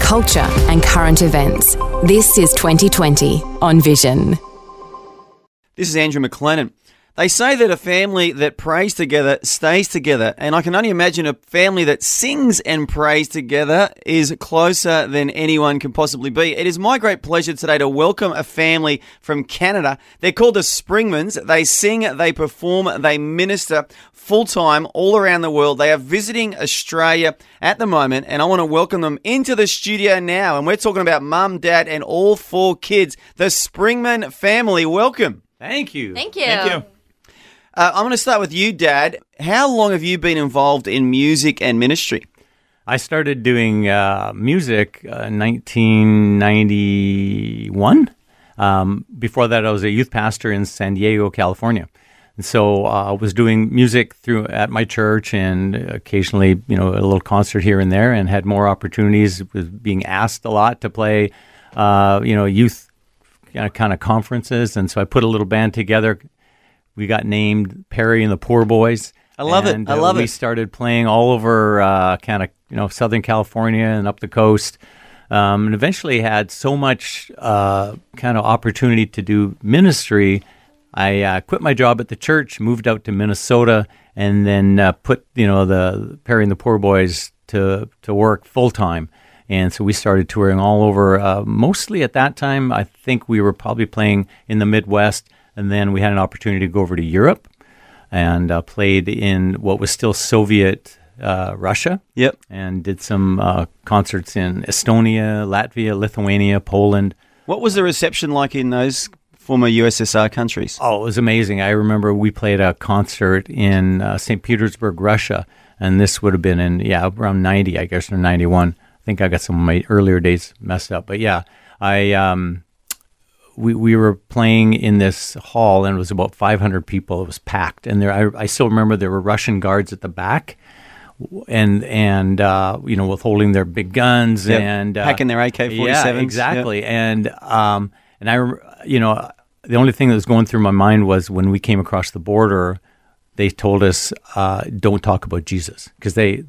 culture and current events. This is 2020 on Vision. This is Andrew McLennan. They say that a family that prays together stays together, and I can only imagine a family that sings and prays together is closer than anyone can possibly be. It is my great pleasure today to welcome a family from Canada. They're called the Springmans. They sing, they perform, they minister full-time all around the world. They are visiting Australia at the moment, and I want to welcome them into the studio now. And we're talking about mum, dad, and all four kids. The Springman family, welcome. Thank you. Thank you. Thank you. I'm going to start with you, Dad. How long have you been involved in music and ministry? I started doing music in 1991. Before that, I was a youth pastor in San Diego, California. And so I was doing music at my church and occasionally, a little concert here and there, and had more opportunities with being asked a lot to play, youth kind of conferences. And so I put a little band together. We got named Perry and the Poor Boys. I love it. I love it. We started playing all over Southern California and up the coast, and eventually had so much opportunity to do ministry. I quit my job at the church, moved out to Minnesota, and then put the Perry and the Poor Boys to work full-time. And so we started touring all over. Mostly at that time, I think we were probably playing in the Midwest. And then we had an opportunity to go over to Europe and played in what was still Soviet Russia. Yep. And did some concerts in Estonia, Latvia, Lithuania, Poland. What was the reception like in those former USSR countries? Oh, it was amazing. I remember we played a concert in St. Petersburg, Russia. And this would have been in, around 90, I guess, or 91. I think I got some of my earlier days messed up. But yeah, We were playing in this hall, and it was about 500 people. It was packed, and there I still remember there were Russian guards at the back, and withholding their big guns, yep, and packing their AK-47s. Yeah, exactly. Yep. And I the only thing that was going through my mind was when we came across the border, they told us don't talk about Jesus, because we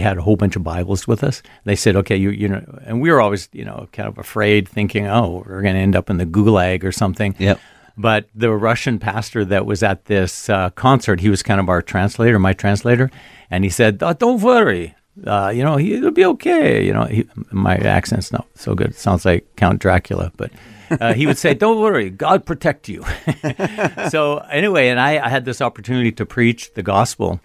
had a whole bunch of Bibles with us. They said, okay, you know, and we were always kind of afraid, thinking, oh, we're going to end up in the gulag or something. Yep. But the Russian pastor that was at this concert, he was kind of our translator, my translator, and he said, oh, don't worry, it'll be okay. My accent's not so good. It sounds like Count Dracula, but. He would say, don't worry, God protect you. So anyway, and I had this opportunity to preach the gospel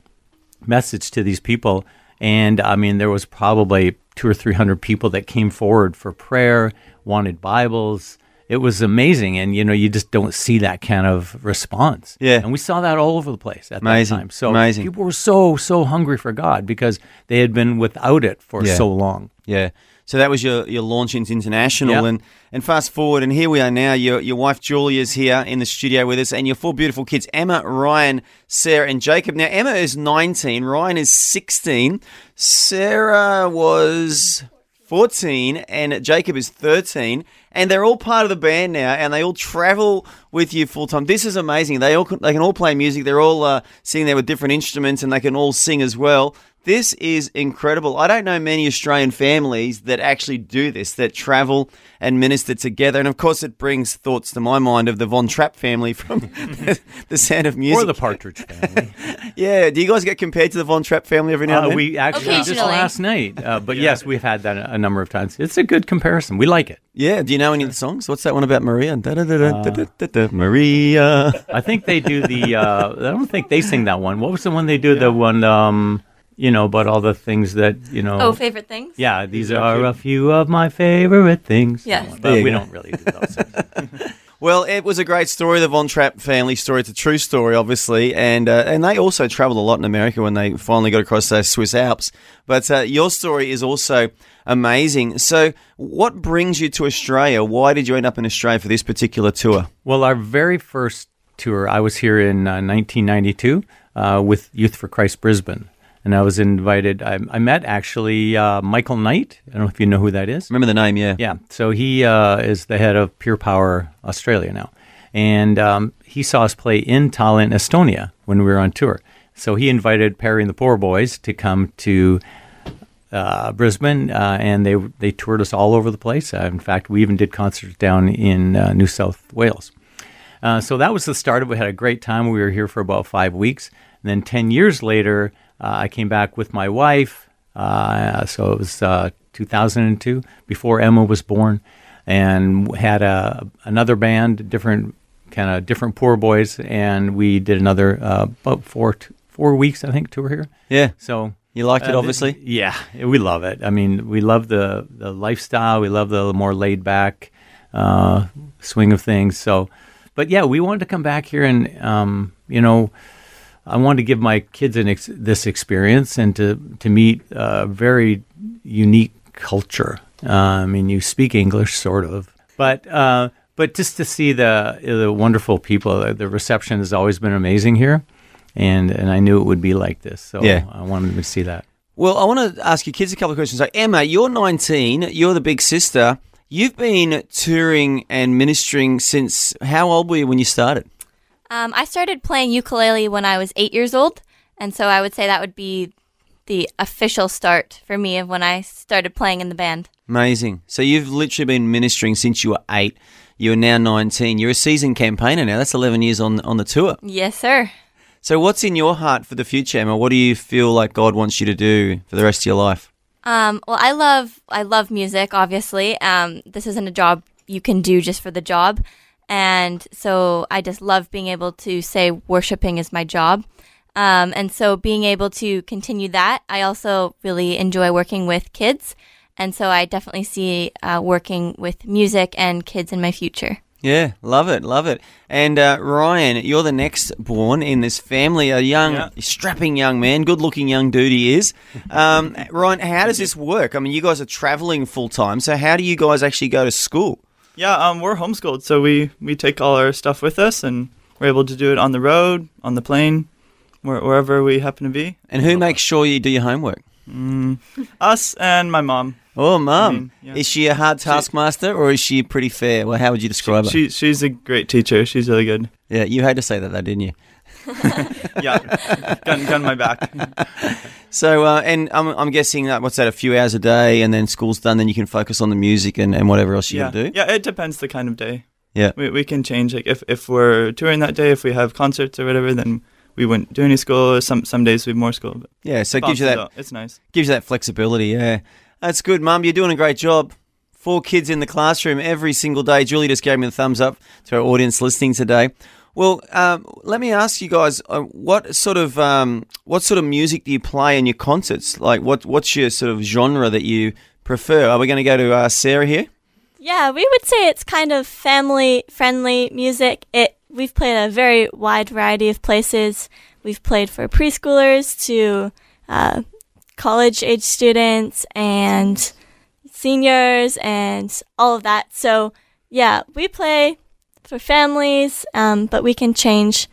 message to these people. And I mean, there was probably 200 or 300 people that came forward for prayer, wanted Bibles. It was amazing. And, you just don't see that kind of response. Yeah. And we saw that all over the place at that time. So people were so, so hungry for God because they had been without it for so long. Yeah. So that was your launch into international, and fast forward, and here we are now. Your wife Julia is here in the studio with us, and your four beautiful kids, Emma, Ryan, Sarah, and Jacob. Now Emma is 19, Ryan is 16, Sarah was 14, and Jacob is 13, and they're all part of the band now, and they all travel with you full time. This is amazing. They can all play music. They're all sitting there with different instruments, and they can all sing as well. This is incredible. I don't know many Australian families that actually do this, that travel and minister together. And, of course, it brings thoughts to my mind of the Von Trapp family from the Sound of Music. Or the Partridge family. Yeah. Do you guys get compared to the Von Trapp family every now and then? We actually just last night. But, yes, we've had that a number of times. It's a good comparison. We like it. Yeah. Do you know any of the songs? What's that one about Maria? Maria. I think they do the I don't think they sing that one. What was the one they do? Yeah. The one... about all the things that, favorite things? Yeah, these are a few of my favorite things. Yes. But we don't really do those things. Well, it was a great story, the Von Trapp family story. It's a true story, obviously, and they also travelled a lot in America when they finally got across those Swiss Alps. But your story is also amazing. So what brings you to Australia? Why did you end up in Australia for this particular tour? Well, our very first tour, I was here in 1992 with Youth for Christ Brisbane. And I was invited, I met actually Michael Knight. I don't know if you know who that is. Remember the name, yeah. Yeah, so he is the head of Pure Power Australia now. And he saw us play in Tallinn, Estonia when we were on tour. So he invited Perry and the Poor Boys to come to Brisbane, and they toured us all over the place. In fact, we even did concerts down in New South Wales. So that was the start of it. We had a great time. We were here for about 5 weeks. And then 10 years later, I came back with my wife, so it was 2002, before Emma was born, and had another band, different Poor Boys, and we did another about four weeks, I think, tour here. Yeah. So you liked it, obviously. Yeah, we love it. I mean, we love the lifestyle. We love the more laid back swing of things. So, but yeah, we wanted to come back here and I wanted to give my kids this experience and to meet a very unique culture. I mean, you speak English, sort of, but just to see the wonderful people. The reception has always been amazing here, and I knew it would be like this, so yeah. I wanted them to see that. Well, I want to ask your kids a couple of questions. So, Emma, you're 19, you're the big sister. You've been touring and ministering since, how old were you when you started? I started playing ukulele when I was 8 years old, and so I would say that would be the official start for me of when I started playing in the band. Amazing. So you've literally been ministering since you were 8. You're now 19. You're a seasoned campaigner now. That's 11 years on the tour. Yes, sir. So what's in your heart for the future, Emma? What do you feel like God wants you to do for the rest of your life? Well, I love music, obviously. This isn't a job you can do just for the job. And so I just love being able to say worshiping is my job. And so being able to continue that, I also really enjoy working with kids. And so I definitely see working with music and kids in my future. Yeah, love it, love it. And Ryan, you're the next born in this family, a young, strapping young man, good-looking young dude he is. Ryan, how does this work? I mean, you guys are traveling full-time, so how do you guys actually go to school? Yeah, we're homeschooled, so we take all our stuff with us, and we're able to do it on the road, on the plane, wherever we happen to be. And who makes sure you do your homework? Us and my mom. Oh, Mom. I mean, yeah. Is she a hard taskmaster, or is she pretty fair? Well, how would you describe her? She's a great teacher. She's really good. Yeah, you had to say that, though, didn't you? Yeah, gun my back. So, and I'm guessing that, what's that, a few hours a day, and then school's done, then you can focus on the music and whatever else you gotta do? Yeah, it depends the kind of day. Yeah. We can change, like, if we're touring that day, if we have concerts or whatever, then we wouldn't do any school, or some days we have more school. But yeah, so it gives you that, it's nice. Gives you that flexibility, yeah. That's good, Mum, you're doing a great job. 4 kids in the classroom every single day. Julie just gave me the thumbs up to our audience listening today. Well, let me ask you guys, what sort of music do you play in your concerts? Like, what's your sort of genre that you prefer? Are we going to go to Sarah here? Yeah, we would say it's kind of family-friendly music. We've played a very wide variety of places. We've played for preschoolers to college-age students and seniors and all of that. So, yeah, we play for families, but we can change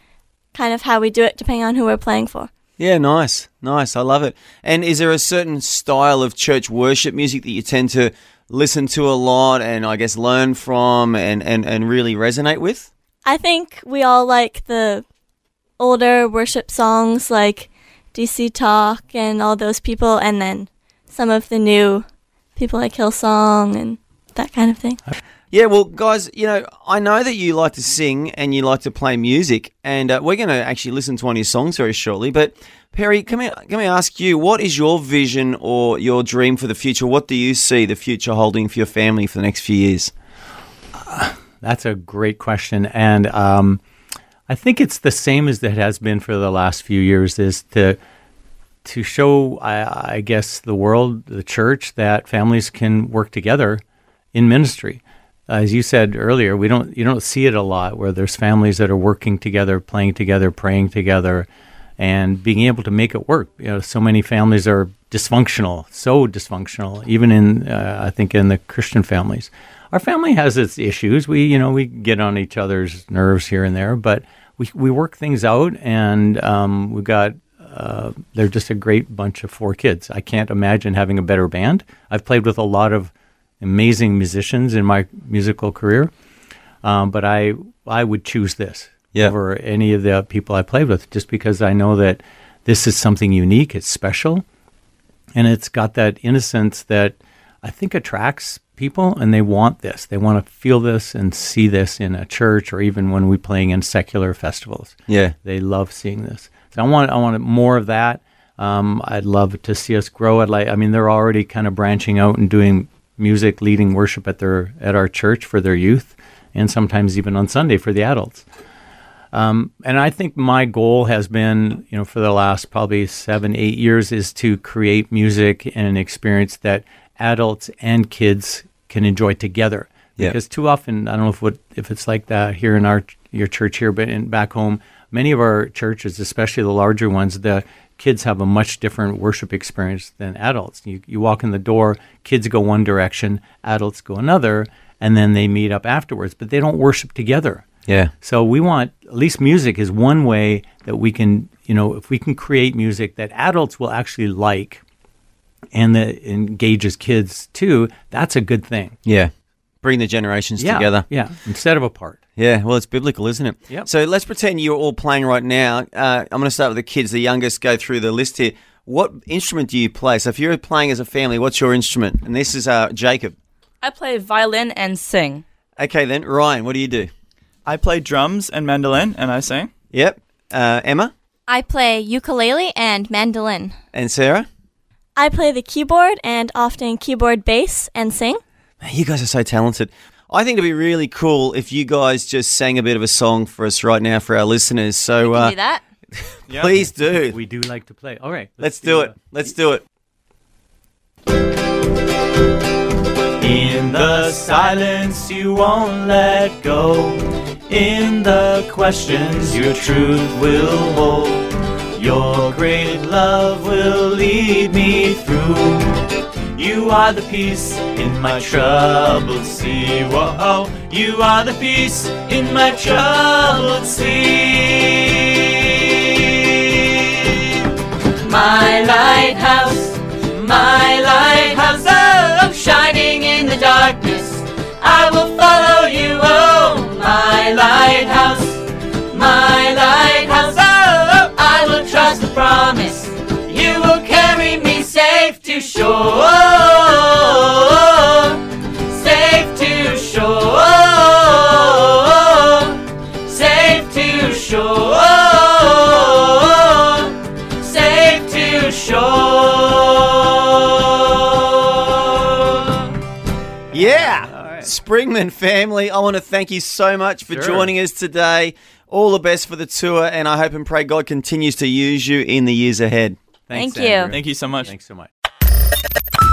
kind of how we do it depending on who we're playing for. Yeah, nice. I love it. And is there a certain style of church worship music that you tend to listen to a lot and I guess learn from and really resonate with? I think we all like the older worship songs like DC Talk and all those people, and then some of the new people like Hillsong and that kind of thing. Yeah, well, guys, I know that you like to sing and you like to play music, and we're going to actually listen to one of your songs very shortly. But Perry, can I ask you, what is your vision or your dream for the future? What do you see the future holding for your family for the next few years? That's a great question, and I think it's the same as it has been for the last few years, is to show, I guess, the world, the church, that families can work together in ministry. as you said earlier, you don't see it a lot where there's families that are working together, playing together, praying together, and being able to make it work. You know, so many families are dysfunctional, even in I think in the Christian families. Our family has its issues. We get on each other's nerves here and there, but we work things out, and we've got they're just a great bunch of 4 kids. I can't imagine having a better band. I've played with a lot of amazing musicians in my musical career, but I would choose this over any of the people I played with, just because I know that this is something unique. It's special, and it's got that innocence that I think attracts people, and they want this. They want to feel this and see this in a church, or even when we're playing in secular festivals. Yeah, they love seeing this. So I want more of that. I'd love to see us grow. They're already kind of branching out and doing music, leading worship at our church for their youth, and sometimes even on Sunday for the adults. And I think my goal has been, for the last probably 7-8 years, is to create music and an experience that adults and kids can enjoy together. Yeah. Because too often, I don't know if it's like that here in your church here, but back home, many of our churches, especially the larger ones, the kids have a much different worship experience than adults. You walk in the door, kids go one direction, adults go another, and then they meet up afterwards, but they don't worship together. Yeah. So we want, at least music is one way that we can, if we can create music that adults will actually like and that engages kids too, that's a good thing. Yeah. Bring the generations together. Yeah. Instead of apart. Yeah. Well, it's biblical, isn't it? Yeah. So let's pretend you're all playing right now. I'm going to start with the kids, the youngest, go through the list here. What instrument do you play? So if you're playing as a family, what's your instrument? And this is Jacob. I play violin and sing. Okay then. Ryan, what do you do? I play drums and mandolin, and I sing. Yep. Emma? I play ukulele and mandolin. And Sarah? I play the keyboard and often keyboard bass and sing. Man, you guys are so talented. I think it'd be really cool if you guys just sang a bit of a song for us right now for our listeners. So we can do that. Please do. We do like to play. All right. Let's do it. In the silence you won't let go, in the questions your truth will hold, your great love will lead me through. You are the peace in my troubled sea. Whoa, you are the peace in my troubled sea. My lighthouse, my lighthouse of shining in the darkness, I will follow you, oh, my lighthouse, oh, I will trust the promise, you will carry me safe to shore, safe to shore, safe to shore, safe to shore. Springman family, I want to thank you so much for joining us today. All the best for the tour, and I hope and pray God continues to use you in the years ahead. Thank you. Thank you so much. Thanks so much.